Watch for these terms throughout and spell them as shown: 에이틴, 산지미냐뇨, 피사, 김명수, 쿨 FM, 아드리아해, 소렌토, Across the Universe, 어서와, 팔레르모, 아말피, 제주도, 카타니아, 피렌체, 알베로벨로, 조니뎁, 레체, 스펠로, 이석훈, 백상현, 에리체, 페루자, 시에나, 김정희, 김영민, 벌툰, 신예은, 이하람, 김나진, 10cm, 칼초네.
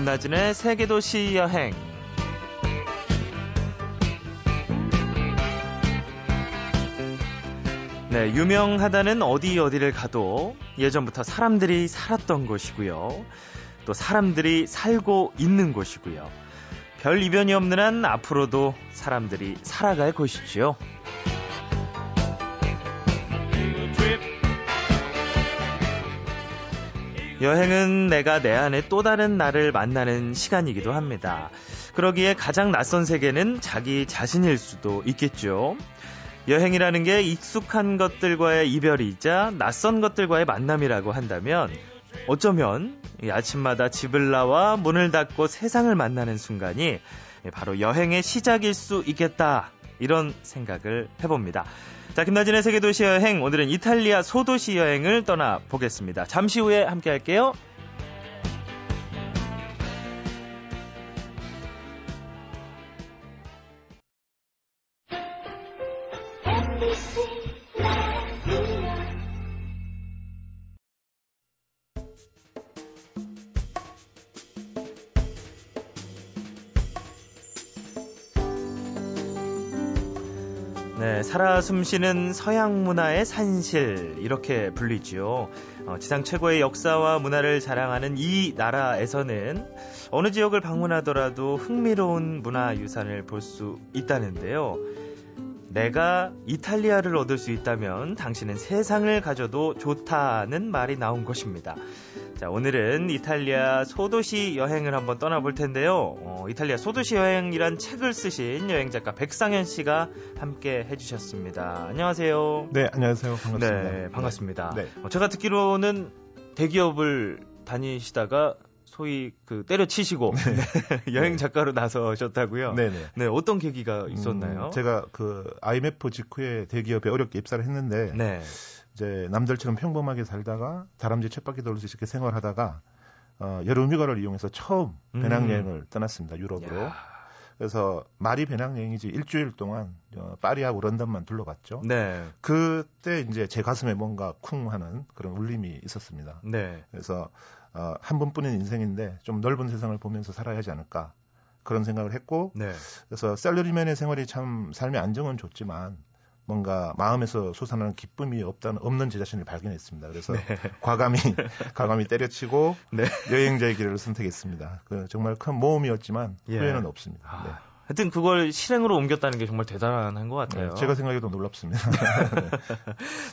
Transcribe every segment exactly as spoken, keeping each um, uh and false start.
김나진의 세계도시 여행. 네, 유명하다는 어디 어디를 가도 예전부터 사람들이 살았던 곳이고요. 또 사람들이 살고 있는 곳이고요. 별 이변이 없는 한 앞으로도 사람들이 살아갈 곳이지요. 여행은 내가 내 안에 또 다른 나를 만나는 시간이기도 합니다. 그러기에 가장 낯선 세계는 자기 자신일 수도 있겠죠. 여행이라는 게 익숙한 것들과의 이별이자 낯선 것들과의 만남이라고 한다면 어쩌면 아침마다 집을 나와 문을 닫고 세상을 만나는 순간이 바로 여행의 시작일 수 있겠다, 이런 생각을 해봅니다. 자, 김나진의 세계도시 여행, 오늘은 이탈리아 소도시 여행을 떠나보겠습니다. 잠시 후에 함께 할게요. 네, 살아 숨쉬는 서양 문화의 산실, 이렇게 불리죠. 어, 지상 최고의 역사와 문화를 자랑하는 이 나라에서는 어느 지역을 방문하더라도 흥미로운 문화 유산을 볼 수 있다는데요. 내가 이탈리아를 얻을 수 있다면 당신은 세상을 가져도 좋다는 말이 나온 것입니다. 자, 오늘은 이탈리아 소도시 여행을 한번 떠나볼 텐데요. 어, 이탈리아 소도시 여행이란 책을 쓰신 여행작가 백상현 씨가 함께 해주셨습니다. 안녕하세요. 네, 안녕하세요. 반갑습니다. 네, 반갑습니다. 네. 어, 제가 듣기로는 대기업을 다니시다가 소위 그 때려치시고 네. 여행 작가로 나서셨다고요? 네네. 네, 어떤 계기가 있었나요? 음, 제가 그 아이엠에프 직후에 대기업에 어렵게 입사를 했는데 네. 이제 남들처럼 평범하게 살다가 다람쥐 쳇바퀴 돌듯이 이렇게 생활하다가 어, 여름 휴가를 이용해서 처음 배낭여행을 음. 떠났습니다, 유럽으로. 야. 그래서 말이 배낭여행이지 일주일 동안 어, 파리하고 런던만 둘러봤죠. 네. 그때 이제 제 가슴에 뭔가 쿵하는 그런 울림이 있었습니다. 네. 그래서 어, 한 번뿐인 인생인데 좀 넓은 세상을 보면서 살아야 하지 않을까, 그런 생각을 했고 네. 그래서 셀러리맨의 생활이 참 삶의 안정은 좋지만 뭔가 마음에서 솟아나는 기쁨이 없다는, 없는 제 자신을 발견했습니다. 그래서 네. 과감히 과감히 때려치고 네. 여행자의 길을 선택했습니다. 그 정말 큰 모험이었지만 예. 후회는 없습니다. 아, 네. 하여튼 그걸 실행으로 옮겼다는 게 정말 대단한 것 같아요. 네, 제가 생각해도 놀랍습니다. 네.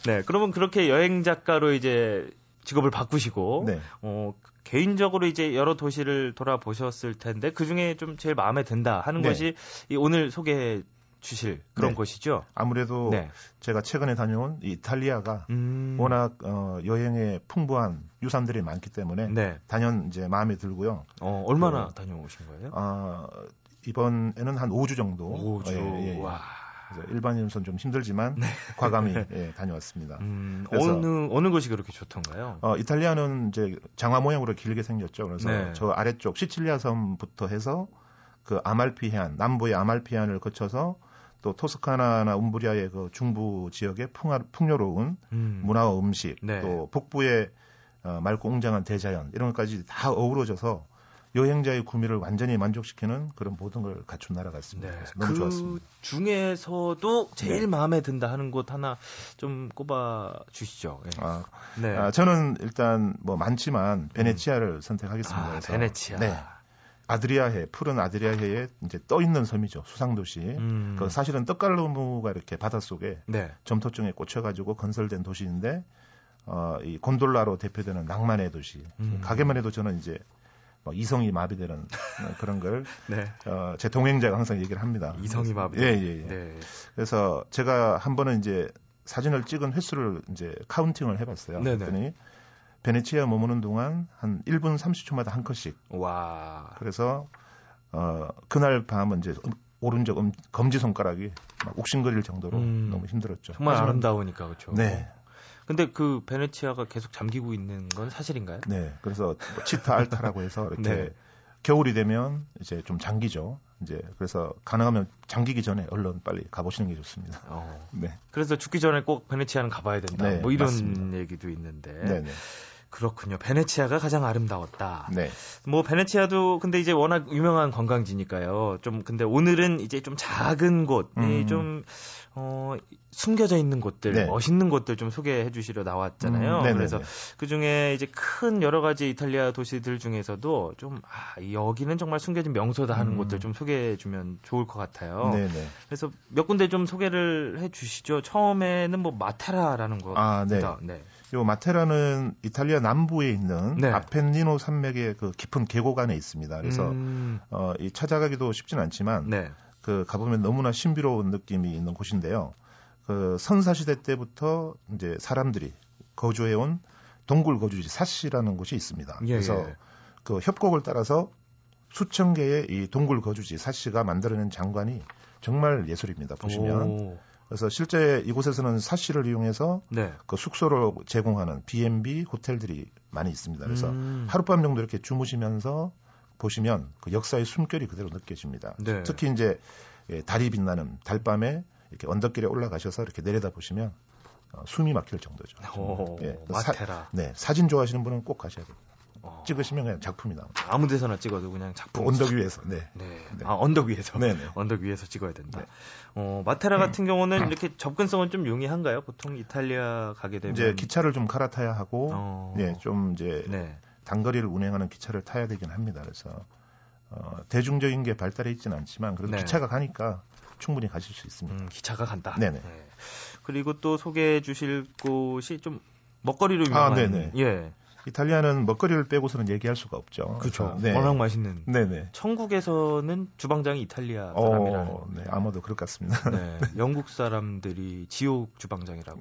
네, 그러면 그렇게 여행 작가로 이제 직업을 바꾸시고 네. 어, 개인적으로 이제 여러 도시를 돌아보셨을 텐데 그 중에 좀 제일 마음에 든다 하는 네. 것이 이 오늘 소개해 주실 그런 네. 곳이죠. 아무래도 네. 제가 최근에 다녀온 이 이탈리아가 음... 워낙 어, 여행에 풍부한 유산들이 많기 때문에 네. 단연 이제 마음에 들고요. 어, 얼마나 어, 다녀오신 거예요? 어, 이번에는 한 오 주 정도. 오 주. 예, 예, 예. 와. 일반인으로서는 좀 힘들지만 네. 과감히 예, 다녀왔습니다. 음, 어느 어느 곳이 그렇게 좋던가요? 어, 이탈리아는 이제 장화 모양으로 길게 생겼죠. 그래서 네. 저 아래쪽 시칠리아 섬부터 해서 그 아말피 해안, 남부의 아말피 해안을 거쳐서 또 토스카나나 움브리아의 그 중부 지역의 풍화, 풍요로운 음. 문화와 음식, 네. 또 북부의 어, 맑고 웅장한 대자연, 이런 것까지 다 어우러져서 여행자의 구미를 완전히 만족시키는 그런 모든 걸 갖춘 나라 같습니다. 네, 너무 그 좋았습니다. 그 중에서도 제일 네. 마음에 든다 하는 곳 하나 좀 꼽아 주시죠. 네. 아, 네. 아, 저는 일단 뭐 많지만 베네치아를 음. 선택하겠습니다. 아, 그래서. 베네치아. 네. 아드리아해, 푸른 아드리아해에 이제 떠 있는 섬이죠. 수상도시. 음. 그 사실은 떡갈나무가 이렇게 바닷속에 네. 점토증에 꽂혀가지고 건설된 도시인데 어, 이 곤돌라로 대표되는 낭만의 도시. 음. 가게만 해도 저는 이제 이성이 마비되는 그런 걸 네. 어, 제 동행자가 항상 얘기를 합니다. 이성이 마비. 예, 예, 예. 네. 그래서 제가 한 번은 이제 사진을 찍은 횟수를 이제 카운팅을 해봤어요. 네네. 그랬더니 베네치아 머무는 동안 한 일 분 삼십 초마다 한 컷씩. 와. 그래서 어, 그날 밤은 이제 오른쪽 음, 검지 손가락이 막 욱신거릴 정도로 음, 너무 힘들었죠. 정말 하지만, 아름다우니까 그렇죠. 네. 근데 그 베네치아가 계속 잠기고 있는 건 사실인가요? 네, 그래서 치타 알타라고 해서 이렇게 네. 겨울이 되면 이제 좀 잠기죠. 이제 그래서 가능하면 잠기기 전에 얼른 빨리 가보시는 게 좋습니다. 어, 네. 그래서 죽기 전에 꼭 베네치아는 가봐야 된다. 네, 뭐 이런 맞습니다. 얘기도 있는데. 네네. 그렇군요. 베네치아가 가장 아름다웠다. 네. 뭐 베네치아도 근데 이제 워낙 유명한 관광지니까요. 좀 근데 오늘은 이제 좀 작은 곳, 음. 좀 어, 숨겨져 있는 곳들, 네. 멋있는 곳들 좀 소개해 주시러 나왔잖아요. 음, 그래서 그 중에 이제 큰 여러 가지 이탈리아 도시들 중에서도 좀 아, 여기는 정말 숨겨진 명소다 하는 음. 곳들 좀 소개해 주면 좋을 것 같아요. 네네. 그래서 몇 군데 좀 소개를 해 주시죠. 처음에는 뭐 마테라라는 곳. 아, 네. 네. 요 마테라는 이탈리아 남부에 있는 네. 아펜니노 산맥의 그 깊은 계곡 안에 있습니다. 그래서 음. 어, 이 찾아가기도 쉽진 않지만 네. 그 가보면 너무나 신비로운 느낌이 있는 곳인데요. 그 선사 시대 때부터 이제 사람들이 거주해온 동굴 거주지 사시라는 곳이 있습니다. 예, 그래서 예. 그 협곡을 따라서 수천 개의 이 동굴 거주지 사시가 만들어낸 장관이 정말 예술입니다. 보시면. 오. 그래서 실제 이곳에서는 사시를 이용해서 네. 그 숙소를 제공하는 비앤비 호텔들이 많이 있습니다. 그래서 음. 하룻밤 정도 이렇게 주무시면서 보시면 그 역사의 숨결이 그대로 느껴집니다. 네. 특히 이제 달이 빛나는 달밤에 이렇게 언덕길에 올라가셔서 이렇게 내려다 보시면 어, 숨이 막힐 정도죠. 오, 예. 마테라. 사, 네, 사진 좋아하시는 분은 꼭 가셔야 됩니다. 오. 찍으시면 그냥 작품이 나옵니다. 아무 데서나 찍어도 그냥 작품. 그 언덕 위에서. 네. 네. 네. 아 언덕 위에서. 네. 언덕 위에서 찍어야 된다. 네. 어, 마테라 같은 음. 경우는 이렇게 접근성은 좀 용이한가요? 보통 이탈리아 가게 되면 이제 기차를 좀 갈아타야 하고, 어. 예, 좀 이제 네. 단거리를 운행하는 기차를 타야 되긴 합니다. 그래서 어, 대중적인 게 발달해 있지는 않지만 그래도 네. 기차가 가니까. 충분히 가실 수 있습니다. 음, 기차가 간다. 네네. 네. 그리고 또 소개해 주실 곳이 좀 먹거리로 유명한. 아, 네네. 예. 이탈리아는 먹거리를 빼고서는 얘기할 수가 없죠. 그렇죠. 네. 워낙 맛있는. 네네. 천국에서는 주방장이 이탈리아 사람이라는. 어, 네. 아마도 그럴 것 같습니다. 네. 영국 사람들이 지옥 주방장이라고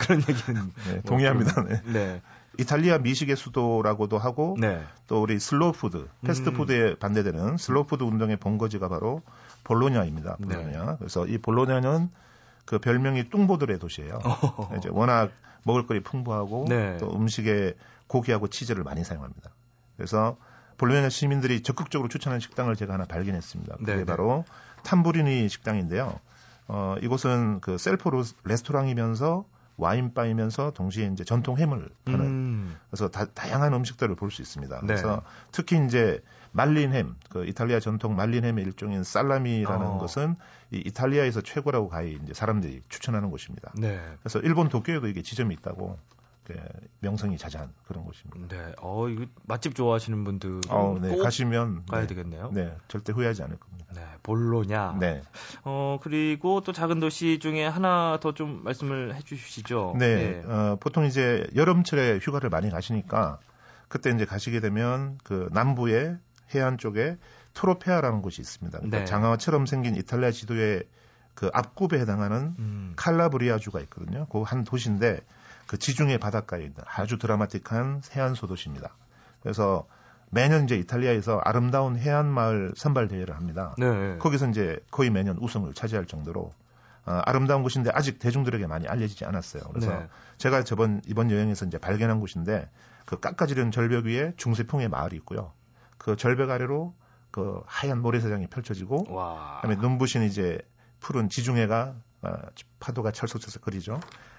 그런 얘기는 네, 동의합니다. 네. 네. 이탈리아 미식의 수도라고도 하고 네. 또 우리 슬로우푸드, 패스트푸드에 음. 반대되는 슬로우푸드 운동의 본거지가 바로 볼로냐입니다. 볼로냐. 네. 그래서 이 볼로냐는 그 별명이 뚱보들의 도시예요. 이제 워낙 먹을거리 풍부하고 네. 또 음식에 고기하고 치즈를 많이 사용합니다. 그래서 볼로냐 시민들이 적극적으로 추천하는 식당을 제가 하나 발견했습니다. 그게 네. 바로 탐부리니 식당인데요. 어, 이곳은 그 셀프 레스토랑이면서 와인바이면서 동시에 이제 전통 해물 파는 음. 그래서 다, 다양한 음식들을 볼 수 있습니다. 네. 그래서 특히 이제 말린 햄, 그 이탈리아 전통 말린 햄의 일종인 살라미라는 어. 것은 이 이탈리아에서 최고라고 가히 이제 사람들이 추천하는 곳입니다. 네. 그래서 일본 도쿄에도 이게 지점이 있다고 네, 명성이 자자한 그런 곳입니다. 네, 어 이거 맛집 좋아하시는 분들 어, 네, 가시면 가야 네, 되겠네요. 네, 절대 후회하지 않을 겁니다. 네, 볼로냐. 네. 어 그리고 또 작은 도시 중에 하나 더 좀 말씀을 해주시죠. 네, 네. 어, 보통 이제 여름철에 휴가를 많이 가시니까 그때 이제 가시게 되면 그 남부의 해안 쪽에 트로페아라는 곳이 있습니다. 그러니까 네. 장화처럼 생긴 이탈리아 지도의 그 앞굽에 해당하는 음. 칼라브리아주가 있거든요. 그 한 도시인데. 그 지중해 바닷가에 있는 아주 드라마틱한 해안 소도시입니다. 그래서 매년 이제 이탈리아에서 아름다운 해안 마을 선발 대회를 합니다. 네. 거기서 이제 거의 매년 우승을 차지할 정도로 어, 아름다운 곳인데 아직 대중들에게 많이 알려지지 않았어요. 그래서 네. 제가 저번 이번 여행에서 이제 발견한 곳인데 그 깎아지른 절벽 위에 중세풍의 마을이 있고요. 그 절벽 아래로 그 하얀 모래사장이 펼쳐지고, 와. 그다음에 눈부신 이제 푸른 지중해가 어, 파도가 철썩철썩 거리죠.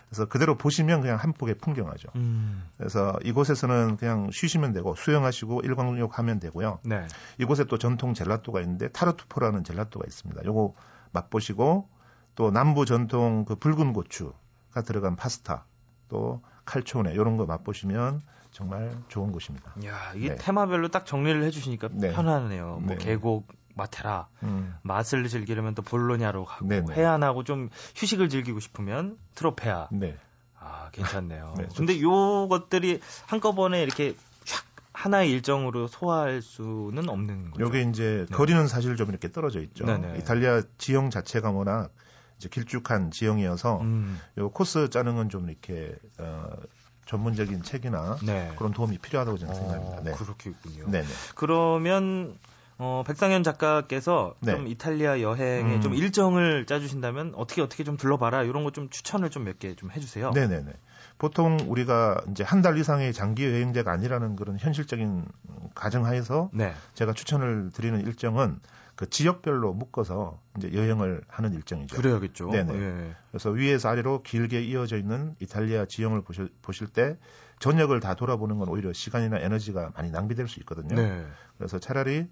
그래서 그대로 보시면 그냥 한 폭의 풍경하죠. 음. 그래서 이곳에서는 그냥 쉬시면 되고 수영하시고 일광욕하면 되고요. 네. 이곳에 또 전통 젤라또가 있는데 타르투포라는 젤라또가 있습니다. 요거 맛보시고 또 남부 전통 그 붉은 고추가 들어간 파스타 또 칼초네 이런 거 맛보시면 정말 좋은 곳입니다. 야, 이게 네. 테마별로 딱 정리를 해주시니까 네. 편하네요. 뭐 네. 계곡. 마테라 음. 맛을 즐기려면 또 볼로냐로 가고 네네. 해안하고 좀 휴식을 즐기고 싶으면 트로페아. 네. 아 괜찮네요. 네, 근데 요것들이 한꺼번에 이렇게 촥 하나의 일정으로 소화할 수는 없는 거죠. 요게 이제 네. 거리는 사실 좀 이렇게 떨어져 있죠. 네네. 이탈리아 지형 자체가 워낙 이제 길쭉한 지형이어서 음. 요 코스 짜는 건 좀 이렇게 어, 전문적인 책이나 네. 그런 도움이 필요하다고 저는 어, 생각합니다. 네. 그렇겠군요. 네네. 그러면 어, 백상현 작가께서 네. 좀 이탈리아 여행에 음. 좀 일정을 짜주신다면 어떻게 어떻게 좀 둘러봐라 이런 거 좀 추천을 좀 몇 개 좀 해주세요. 네네네. 보통 우리가 이제 한 달 이상의 장기 여행자가 아니라는 그런 현실적인 가정하에서 네. 제가 추천을 드리는 일정은 그 지역별로 묶어서 이제 여행을 하는 일정이죠. 그래야겠죠. 네네. 예. 그래서 위에서 아래로 길게 이어져 있는 이탈리아 지형을 보실, 보실 때 전역을 다 돌아보는 건 오히려 시간이나 에너지가 많이 낭비될 수 있거든요. 네. 그래서 차라리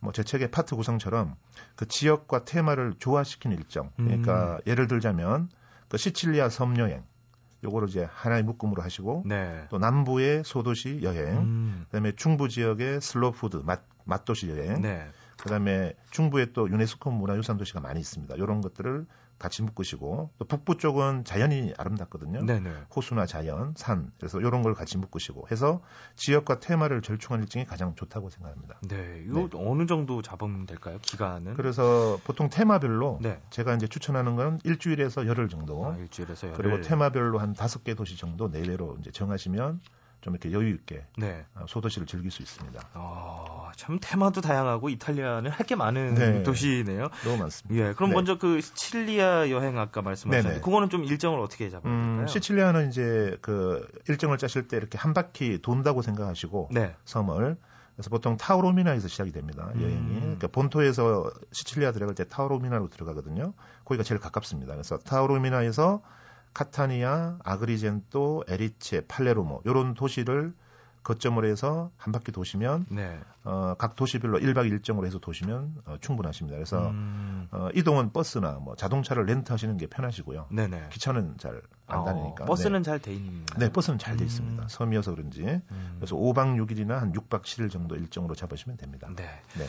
뭐 제 책의 파트 구성처럼 그 지역과 테마를 조화시키는 일정. 그러니까 음. 예를 들자면 그 시칠리아 섬 여행. 요거를 이제 하나의 묶음으로 하시고 네. 또 남부의 소도시 여행, 음. 그다음에 중부 지역의 슬로푸드 맛 맛도시 여행, 네. 그다음에 중부에 또 유네스코 문화유산 도시가 많이 있습니다. 이런 것들을 같이 묶으시고 또 북부 쪽은 자연이 아름답거든요. 네네. 호수나 자연, 산 그래서 이런 걸 같이 묶으시고 해서 지역과 테마를 절충한 일정이 가장 좋다고 생각합니다. 네, 이거 네. 어느 정도 잡으면 될까요? 기간은? 그래서 보통 테마별로 네. 제가 이제 추천하는 건 일주일에서 열흘 정도. 아, 일주일에서 열흘. 그리고 테마별로 한 다섯 개 도시 정도 내외로 이제 정하시면. 좀 이렇게 여유 있게 네. 소도시를 즐길 수 있습니다. 어, 참 테마도 다양하고 이탈리아는 할 게 많은 네. 도시네요. 너무 많습니다. 예, 그럼 네. 먼저 그 시칠리아 여행 아까 말씀하셨는데 그거는 좀 일정을 어떻게 잡아야 될까요? 음, 시칠리아는 이제 그 일정을 짜실 때 이렇게 한 바퀴 돈다고 생각하시고 네. 섬을 그래서 보통 타오로미나에서 시작이 됩니다. 여행이. 음. 그러니까 본토에서 시칠리아 들어갈 때 타오로미나로 들어가거든요. 거기가 제일 가깝습니다. 그래서 타오로미나에서 카타니아, 아그리젠토, 에리체, 팔레르모 이런 도시를 거점으로 해서 한 바퀴 도시면 네. 어, 각 도시별로 일 박 일정으로 해서 도시면 어, 충분하십니다. 그래서 음. 어, 이동은 버스나 뭐 자동차를 렌트하시는 게 편하시고요. 네네. 기차는 잘 안 다니니까. 어, 버스는 네. 잘 돼 있나요? 네, 버스는 잘 돼 있습니다. 음. 섬이어서 그런지. 음. 그래서 오 박 육 일이나 한 육 박 칠 일 정도 일정으로 잡으시면 됩니다. 네. 네.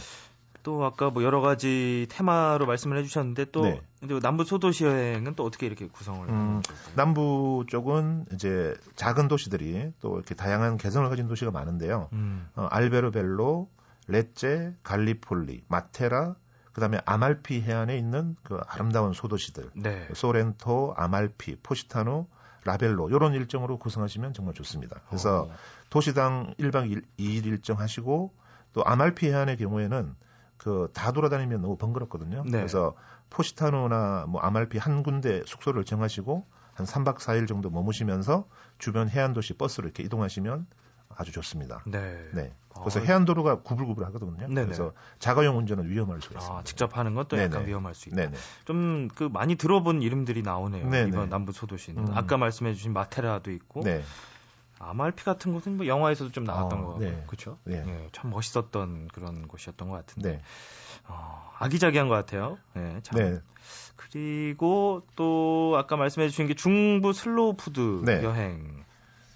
또 아까 뭐 여러 가지 테마로 말씀을 해주셨는데 또 네. 남부 소도시 여행은 또 어떻게 이렇게 구성을? 음, 남부 쪽은 이제 작은 도시들이 또 이렇게 다양한 개성을 가진 도시가 많은데요. 음. 어, 알베로벨로, 레체, 갈리폴리, 마테라, 그다음에 아말피 해안에 있는 그 아름다운 소도시들, 네. 소렌토, 아말피, 포시타노, 라벨로 이런 일정으로 구성하시면 정말 좋습니다. 그래서 오. 도시당 일 박 이 일 일정 하시고 또 아말피 해안의 경우에는 그 다 돌아다니면 너무 번거롭거든요. 네. 그래서 포시타노나 뭐 아말피 한 군데 숙소를 정하시고 한 삼 박 사 일 정도 머무시면서 주변 해안 도시 버스로 이렇게 이동하시면 아주 좋습니다. 네. 네. 그래서 어... 해안 도로가 구불구불하거든요. 네네. 그래서 자가용 운전은 위험할 수가 있습니다. 아, 직접 하는 것도 네네. 약간 위험할 수 있다. 좀 그 많이 들어본 이름들이 나오네요. 네네. 이번 남부 소도시는 음. 아까 말씀해주신 마테라도 있고. 네. 아말피 같은 곳은 뭐 영화에서도 좀 나왔던 어, 것 같고, 네. 그렇죠? 네. 예, 참 멋있었던 그런 곳이었던 것 같은데 네. 어, 아기자기한 것 같아요. 네, 참. 네. 그리고 또 아까 말씀해 주신 게 중부 슬로우푸드 네. 여행.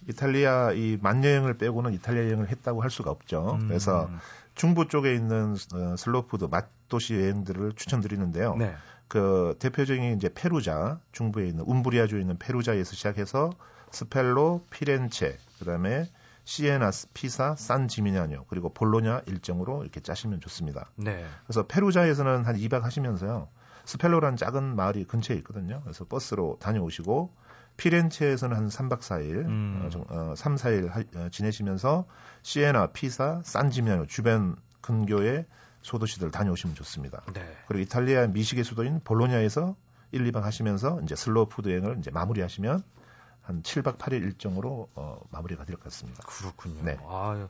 이탈리아 이 만여행을 빼고는 이탈리아 여행을 했다고 할 수가 없죠. 음. 그래서 중부 쪽에 있는 슬로우푸드 맛도시 여행들을 추천드리는데요. 네. 그 대표적인 이제 페루자, 중부에 있는 움브리아주에 있는 페루자에서 시작해서 스펠로, 피렌체, 그다음에 시에나, 피사, 산지미냐뇨 그리고 볼로냐 일정으로 이렇게 짜시면 좋습니다. 네. 그래서 페루자에서는 한 이 박 하시면서요. 스펠로라는 작은 마을이 근처에 있거든요. 그래서 버스로 다녀오시고 피렌체에서는 한 삼 박 사 일, 음. 어, 삼, 사 일 하, 어, 지내시면서 시에나, 피사, 산지미냐뇨 주변 근교의 소도시들 다녀오시면 좋습니다. 네. 그리고 이탈리아 미식의 수도인 볼로냐에서 일, 이 박 하시면서 이제 슬로우 푸드 여행을 이제 마무리하시면 한 칠 박 팔 일 일정으로 어, 마무리가 될 것 같습니다. 그렇군요. 네. 아,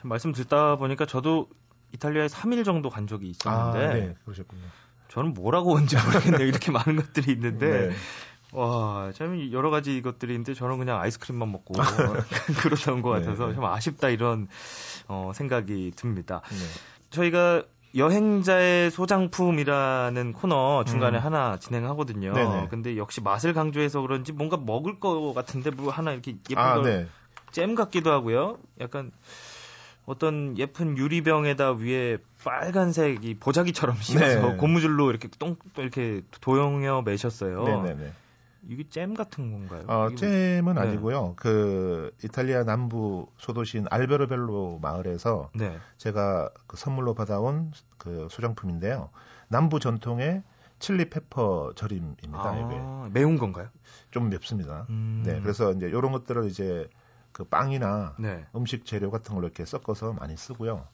참 말씀 듣다 보니까 저도 이탈리아에 삼 일 정도 간 적이 있었는데 아, 네. 그러셨군요. 저는 뭐라고 온지 모르겠네요. 이렇게 많은 것들이 있는데 네. 와, 참 여러 가지 것들이 있는데 저는 그냥 아이스크림만 먹고 그러던 것 같아서 네. 참 아쉽다 이런 어, 생각이 듭니다. 네. 저희가 여행자의 소장품이라는 코너 중간에 음. 하나 진행하거든요. 네네. 근데 역시 맛을 강조해서 그런지 뭔가 먹을 것 같은데 뭐 하나 이렇게 예쁜 아, 걸 네. 잼 같기도 하고요. 약간 어떤 예쁜 유리병에다 위에 빨간색이 보자기처럼 심어서 네. 고무줄로 이렇게 똥 이렇게 도용해 매셨어요. 네네네. 이게 잼 같은 건가요? 어, 잼은 네. 아니고요. 그 이탈리아 남부 소도시인 알베로벨로 마을에서 네. 제가 그 선물로 받아온 그 소장품인데요. 남부 전통의 칠리 페퍼 절임입니다. 아, 이게. 매운 건가요? 좀 맵습니다. 음. 네, 그래서 이제 이런 것들을 이제 그 빵이나 네. 음식 재료 같은 걸로 이렇게 섞어서 많이 쓰고요.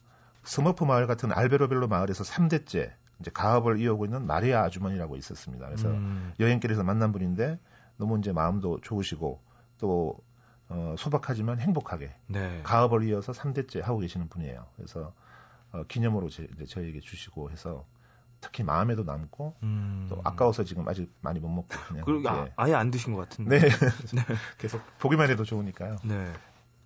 스머프 마을 같은 알베로벨로 마을에서 삼 대째 이제 가업을 이어오고 있는 마리아 아주머니라고 있었습니다. 그래서 음. 여행길에서 만난 분인데 너무 이제 마음도 좋으시고 또 어, 소박하지만 행복하게 네. 가업을 이어서 삼 대째 하고 계시는 분이에요. 그래서 어, 기념으로 제, 이제 저희에게 주시고 해서 특히 마음에도 남고 음... 또 아까워서 지금 아직 많이 못 먹고 그냥 그리고 아, 아예 안 드신 것 같은데 네. 네. 계속 보기만 해도 좋으니까요. 네.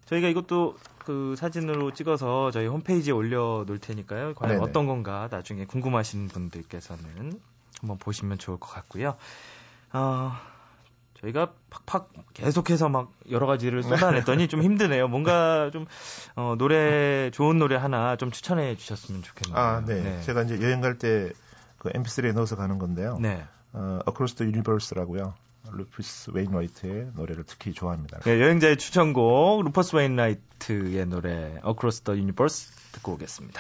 저희가 이것도 그 사진으로 찍어서 저희 홈페이지에 올려놓을 테니까요. 과연 네네. 어떤 건가 나중에 궁금하신 분들께서는 한번 보시면 좋을 것 같고요. 어, 저희가 팍팍 계속해서 막 여러 가지를 쏟아냈더니 좀 힘드네요. 뭔가 좀 어, 노래 좋은 노래 하나 좀 추천해 주셨으면 좋겠네요. 아, 네. 네. 제가 이제 여행 갈 때 그 엠피쓰리에 넣어서 가는 건데요. 네. 어, Across the Universe라고요. 루퍼스 웨인라이트의 노래를 특히 좋아합니다. 네, 여행자의 추천곡 루퍼스 웨인라이트의 노래 Across the Universe 듣고 오겠습니다.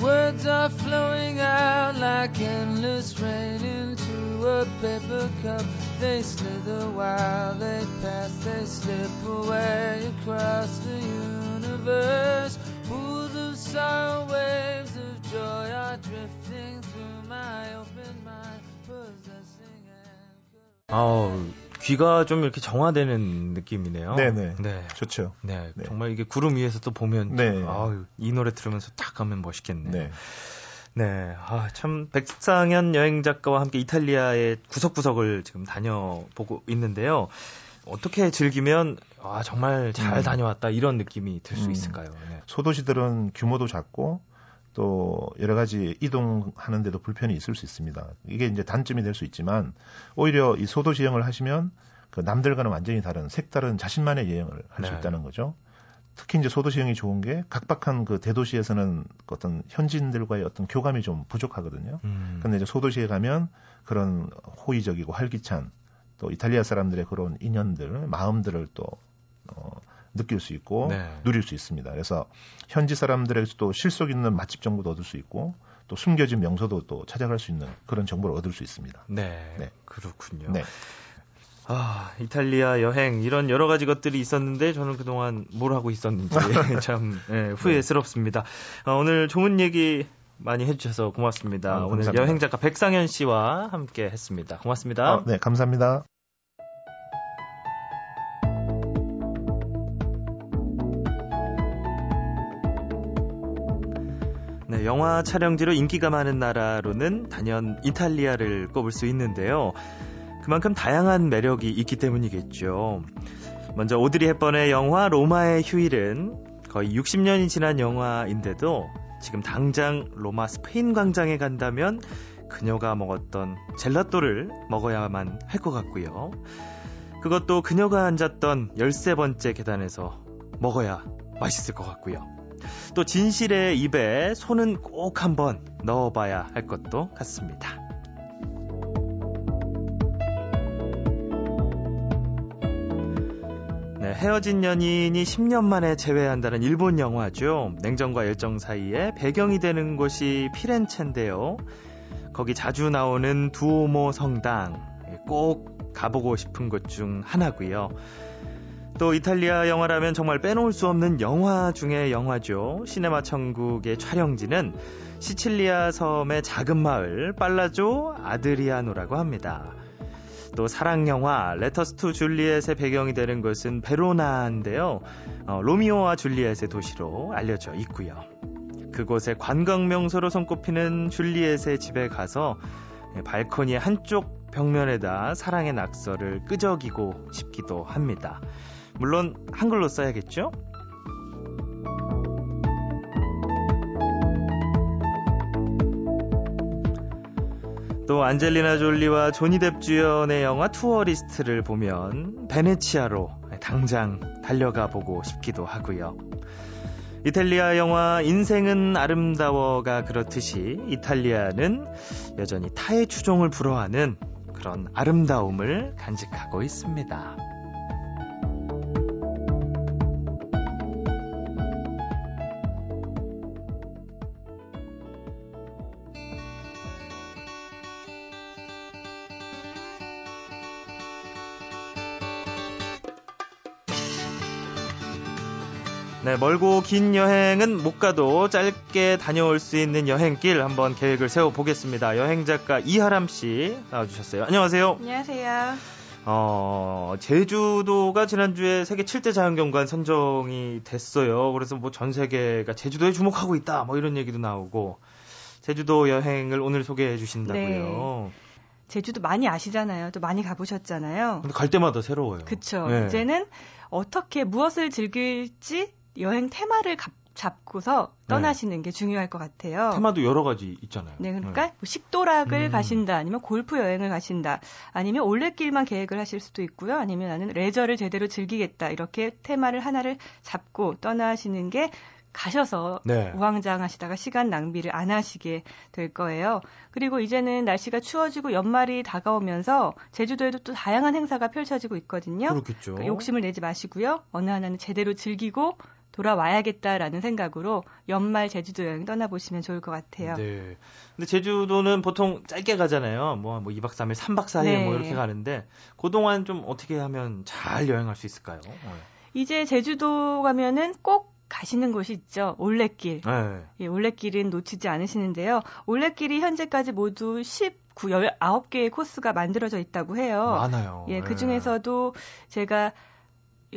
Words are flowing out like endless rain into a paper cup. They slither while they pass, they slip away across the universe. Pools of sorrow, waves of joy are drifting through my open mind, possessing and... 아우, 귀가 좀 이렇게 정화되는 느낌이네요. 네네. 네. 좋죠. 네, 네. 정말 이게 구름 위에서 또 보면 네. 아우, 이 노래 들으면서 딱 가면 멋있겠네요. 네. 네, 아, 참 백상현 여행 작가와 함께 이탈리아의 구석구석을 지금 다녀보고 있는데요. 어떻게 즐기면 아, 정말 잘 다녀왔다 이런 느낌이 들 수 음. 있을까요? 네. 소도시들은 규모도 작고 또 여러 가지 이동하는 데도 불편이 있을 수 있습니다. 이게 이제 단점이 될 수 있지만 오히려 이 소도시 여행을 하시면 그 남들과는 완전히 다른 색다른 자신만의 여행을 할 수 네. 있다는 거죠. 특히 이제 소도시형이 좋은 게 각박한 그 대도시에서는 어떤 현지인들과의 어떤 교감이 좀 부족하거든요. 음. 근데 이제 소도시에 가면 그런 호의적이고 활기찬 또 이탈리아 사람들의 그런 인연들, 마음들을 또 어, 느낄 수 있고 네. 누릴 수 있습니다. 그래서 현지 사람들에게서 또 실속 있는 맛집 정보도 얻을 수 있고 또 숨겨진 명소도 또 찾아갈 수 있는 그런 정보를 얻을 수 있습니다. 네, 네. 그렇군요. 네. 아, 이탈리아 여행 이런 여러 가지 것들이 있었는데 저는 그동안 뭘 하고 있었는지 참 예, 후회스럽습니다. 아, 오늘 좋은 얘기 많이 해주셔서 고맙습니다. 아, 오늘 여행 작가 백상현 씨와 함께 했습니다. 고맙습니다. 아, 네, 감사합니다. 네, 영화 촬영지로 인기가 많은 나라로는 단연 이탈리아를 꼽을 수 있는데요. 그만큼 다양한 매력이 있기 때문이겠죠. 먼저 오드리 헵번의 영화 로마의 휴일은 거의 육십 년이 지난 영화인데도 지금 당장 로마 스페인 광장에 간다면 그녀가 먹었던 젤라또를 먹어야만 할 것 같고요. 그것도 그녀가 앉았던 열세 번째 계단에서 먹어야 맛있을 것 같고요. 또 진실의 입에 손은 꼭 한번 넣어봐야 할 것도 같습니다. 헤어진 연인이 십 년 만에 재회한다는 일본 영화죠. 냉정과 열정 사이에 배경이 되는 곳이 피렌체인데요. 거기 자주 나오는 두오모 성당, 꼭 가보고 싶은 곳 중 하나고요. 또 이탈리아 영화라면 정말 빼놓을 수 없는 영화 중에 영화죠. 시네마 천국의 촬영지는 시칠리아 섬의 작은 마을 빨라조 아드리아노라고 합니다. 또 사랑 영화 레터스 투 줄리엣의 배경이 되는 것은 베로나인데요. 어, 로미오와 줄리엣의 도시로 알려져 있고요. 그곳의 관광 명소로 손꼽히는 줄리엣의 집에 가서 발코니 한쪽 벽면에다 사랑의 낙서를 끄적이고 싶기도 합니다. 물론 한글로 써야겠죠? 또 안젤리나 졸리와 조니뎁 주연의 영화 투어리스트를 보면 베네치아로 당장 달려가 보고 싶기도 하고요. 이탈리아 영화 인생은 아름다워가 그렇듯이 이탈리아는 여전히 타의 추종을 불허하는 그런 아름다움을 간직하고 있습니다. 네, 멀고 긴 여행은 못 가도 짧게 다녀올 수 있는 여행길 한번 계획을 세워보겠습니다. 여행작가 이하람 씨 나와주셨어요. 안녕하세요. 안녕하세요. 어, 제주도가 지난주에 세계 칠 대 자연경관 선정이 됐어요. 그래서 뭐 전 세계가 제주도에 주목하고 있다, 뭐 이런 얘기도 나오고. 제주도 여행을 오늘 소개해 주신다고요. 네. 제주도 많이 아시잖아요. 또 많이 가보셨잖아요. 근데 갈 때마다 새로워요. 그렇죠. 네. 이제는 어떻게 무엇을 즐길지 여행 테마를 갑, 잡고서 떠나시는 네. 게 중요할 것 같아요. 테마도 여러 가지 있잖아요. 네, 그러니까 네. 뭐 식도락을 음. 가신다, 아니면 골프 여행을 가신다, 아니면 올레길만 계획을 하실 수도 있고요. 아니면 나는 레저를 제대로 즐기겠다, 이렇게 테마를 하나를 잡고 떠나시는 게 가셔서 네. 우왕좌왕하시다가 시간 낭비를 안 하시게 될 거예요. 그리고 이제는 날씨가 추워지고 연말이 다가오면서 제주도에도 또 다양한 행사가 펼쳐지고 있거든요. 그렇겠죠. 그러니까 욕심을 내지 마시고요. 어느 하나는 제대로 즐기고 돌아와야겠다라는 생각으로 연말 제주도 여행 떠나보시면 좋을 것 같아요. 네. 근데 제주도는 보통 짧게 가잖아요. 뭐, 뭐 이 박 삼 일, 삼 박 사 일 네. 뭐 이렇게 가는데 그동안 좀 어떻게 하면 잘 여행할 수 있을까요? 네. 이제 제주도 가면은 꼭 가시는 곳이 있죠. 올레길. 네. 예, 올레길은 놓치지 않으시는데요. 올레길이 현재까지 모두 십구, 십구 개의 코스가 만들어져 있다고 해요. 많아요. 예, 그 중에서도 네. 제가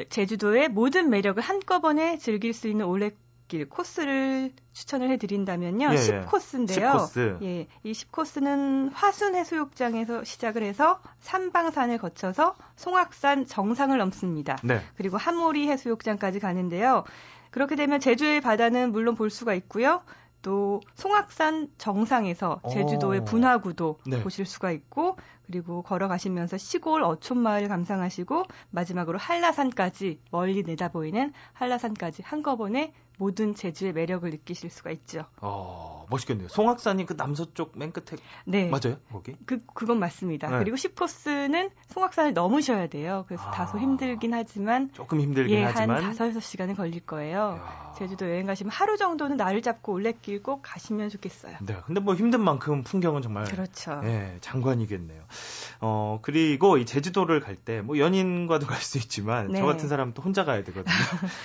제주도의 모든 매력을 한꺼번에 즐길 수 있는 올레길 코스를 추천을 해드린다면요. 예, 십 코스인데요. 십 코스. 예, 이 십 코스는 화순 해수욕장에서 시작을 해서 삼방산을 거쳐서 송악산 정상을 넘습니다. 네. 그리고 한모리 해수욕장까지 가는데요. 그렇게 되면 제주의 바다는 물론 볼 수가 있고요. 또 송악산 정상에서 제주도의 분화구도 네. 보실 수가 있고, 그리고 걸어가시면서 시골 어촌마을 감상하시고, 마지막으로 한라산까지, 멀리 내다보이는 한라산까지 한꺼번에 모든 제주의 매력을 느끼실 수가 있죠. 어, 멋있겠네요. 송악산이 그 남서쪽 맨 끝에 네. 맞아요? 거기? 그, 그건 맞습니다. 네. 그리고 십 코스는 송악산을 넘으셔야 돼요. 그래서 아, 다소 힘들긴 하지만 조금 힘들긴 예, 하지만 한 다섯, 여섯 시간은 걸릴 거예요. 야. 제주도 여행 가시면 하루 정도는 날을 잡고 올레길 꼭 가시면 좋겠어요. 네, 근데 뭐 힘든 만큼 풍경은 정말 그렇죠. 예, 장관이겠네요. 어, 그리고 이 제주도를 갈 때 뭐 연인과도 갈 수 있지만 네. 저 같은 사람은 또 혼자 가야 되거든요.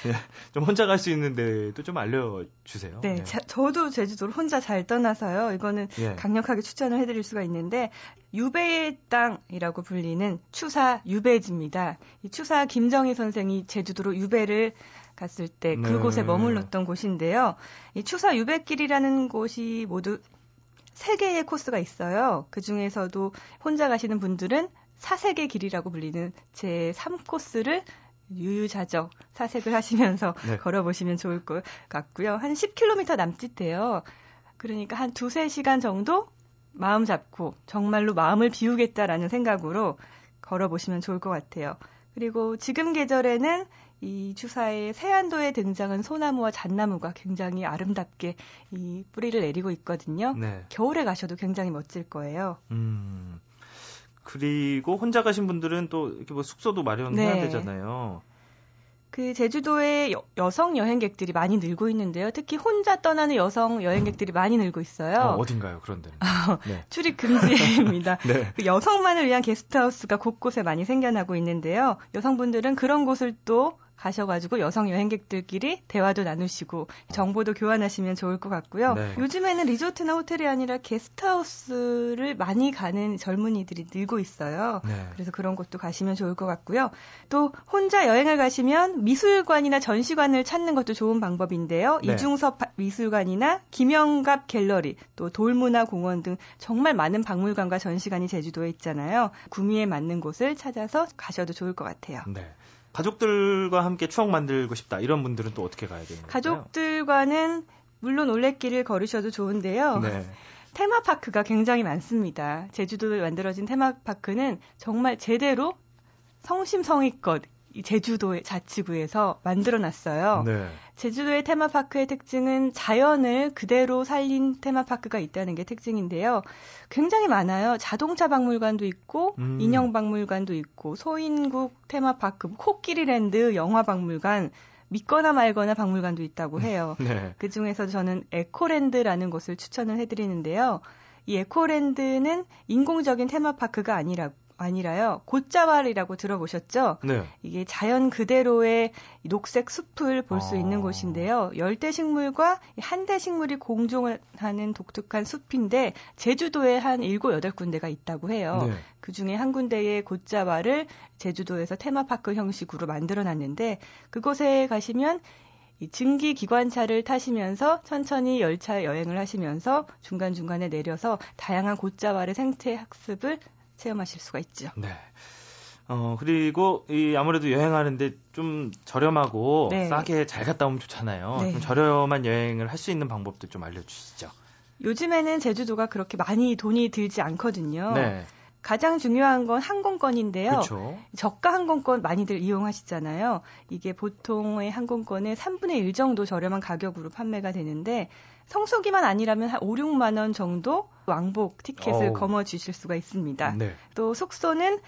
예, 좀 혼자 갈 수 있는데 또 좀 알려주세요. 네, 네. 자, 저도 제주도를 혼자 잘 떠나서요. 이거는 예. 강력하게 추천을 해드릴 수가 있는데, 유배의 땅이라고 불리는 추사 유배지입니다. 이 추사 김정희 선생이 제주도로 유배를 갔을 때 네. 그곳에 머물렀던 곳인데요. 이 추사 유배길이라는 곳이 모두 세 개의 코스가 있어요. 그 중에서도 혼자 가시는 분들은 사색의 길이라고 불리는 제삼 코스를 유유자적 사색을 하시면서 네. 걸어보시면 좋을 것 같고요. 한 십 킬로미터 남짓돼요. 그러니까 한 두세 시간 정도 마음 잡고 정말로 마음을 비우겠다라는 생각으로 걸어보시면 좋을 것 같아요. 그리고 지금 계절에는 이 추사의 세안도에 등장한 소나무와 잣나무가 굉장히 아름답게 이 뿌리를 내리고 있거든요. 네. 겨울에 가셔도 굉장히 멋질 거예요. 음... 그리고 혼자 가신 분들은 또 이렇게 뭐 숙소도 마련해야 네. 되잖아요. 그 제주도에 여, 여성 여행객들이 많이 늘고 있는데요. 특히 혼자 떠나는 여성 여행객들이 많이 늘고 있어요. 어, 어딘가요? 그런 데는. 네. 출입 금지입니다. 네. 그 여성만을 위한 게스트하우스가 곳곳에 많이 생겨나고 있는데요. 여성분들은 그런 곳을 또 가셔가지고 여성 여행객들끼리 대화도 나누시고 정보도 교환하시면 좋을 것 같고요. 네. 요즘에는 리조트나 호텔이 아니라 게스트하우스를 많이 가는 젊은이들이 늘고 있어요. 네. 그래서 그런 곳도 가시면 좋을 것 같고요. 또 혼자 여행을 가시면 미술관이나 전시관을 찾는 것도 좋은 방법인데요. 네. 이중섭 미술관이나 김영갑 갤러리, 또 돌문화 공원 등 정말 많은 박물관과 전시관이 제주도에 있잖아요. 구미에 맞는 곳을 찾아서 가셔도 좋을 것 같아요. 네. 가족들과 함께 추억 만들고 싶다, 이런 분들은 또 어떻게 가야 되는 거예요? 가족들과는 물론 올레길을 걸으셔도 좋은데요. 네. 테마파크가 굉장히 많습니다. 제주도에 만들어진 테마파크는 정말 제대로 성심성의껏 제주도의 자치구에서 만들어놨어요. 네. 제주도의 테마파크의 특징은 자연을 그대로 살린 테마파크가 있다는 게 특징인데요. 굉장히 많아요. 자동차 박물관도 있고 음. 인형 박물관도 있고 소인국 테마파크, 코끼리랜드 영화 박물관, 믿거나 말거나 박물관도 있다고 해요. 네. 그중에서 저는 에코랜드라는 곳을 추천을 해드리는데요. 이 에코랜드는 인공적인 테마파크가 아니라 아니라요. 곶자왈이라고 들어보셨죠? 네. 이게 자연 그대로의 녹색 숲을 볼 수 아... 있는 곳인데요. 열대 식물과 한대 식물이 공존하는 독특한 숲인데 제주도에 한 일곱, 여덟 군데가 있다고 해요. 네. 그중에 한 군데의 곶자왈을 제주도에서 테마파크 형식으로 만들어놨는데 그곳에 가시면 증기 기관차를 타시면서 천천히 열차 여행을 하시면서 중간중간에 내려서 다양한 곶자왈의 생태 학습을 체험하실 수가 있죠. 네. 어, 그리고 이 아무래도 여행하는데 좀 저렴하고 네. 싸게 잘 갔다 오면 좋잖아요. 네. 좀 저렴한 여행을 할 수 있는 방법도 좀 알려주시죠. 요즘에는 제주도가 그렇게 많이 돈이 들지 않거든요. 네. 가장 중요한 건 항공권인데요. 그렇죠. 저가 항공권 많이들 이용하시잖아요. 이게 보통의 항공권의 삼분의 일 정도 저렴한 가격으로 판매가 되는데 성수기만 아니라면 한 오, 육만 원 정도 왕복 티켓을 오. 거머쥐실 수가 있습니다. 네. 또 숙소는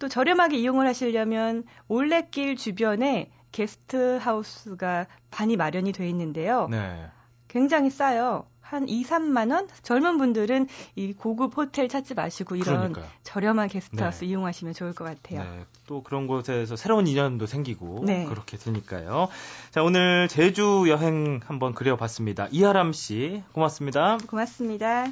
또 저렴하게 이용을 하시려면 올레길 주변에 게스트하우스가 많이 마련이 돼 있는데요. 네. 굉장히 싸요. 한 이, 삼만 원? 젊은 분들은 이 고급 호텔 찾지 마시고 이런 그러니까요. 저렴한 게스트하우스 네. 이용하시면 좋을 것 같아요. 네. 또 그런 곳에서 새로운 인연도 생기고 네. 그렇게 되니까요. 자, 오늘 제주 여행 한번 그려봤습니다. 이하람 씨, 고맙습니다. 고맙습니다.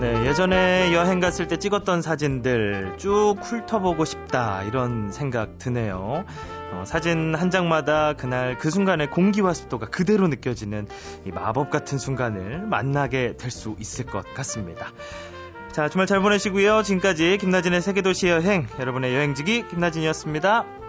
네, 예전에 여행 갔을 때 찍었던 사진들 쭉 훑어보고 싶다 이런 생각 드네요. 어, 사진 한 장마다 그날 그 순간의 공기와 습도가 그대로 느껴지는 이 마법 같은 순간을 만나게 될 수 있을 것 같습니다. 자, 주말 잘 보내시고요. 지금까지 김나진의 세계도시 여행, 여러분의 여행지기 김나진이었습니다.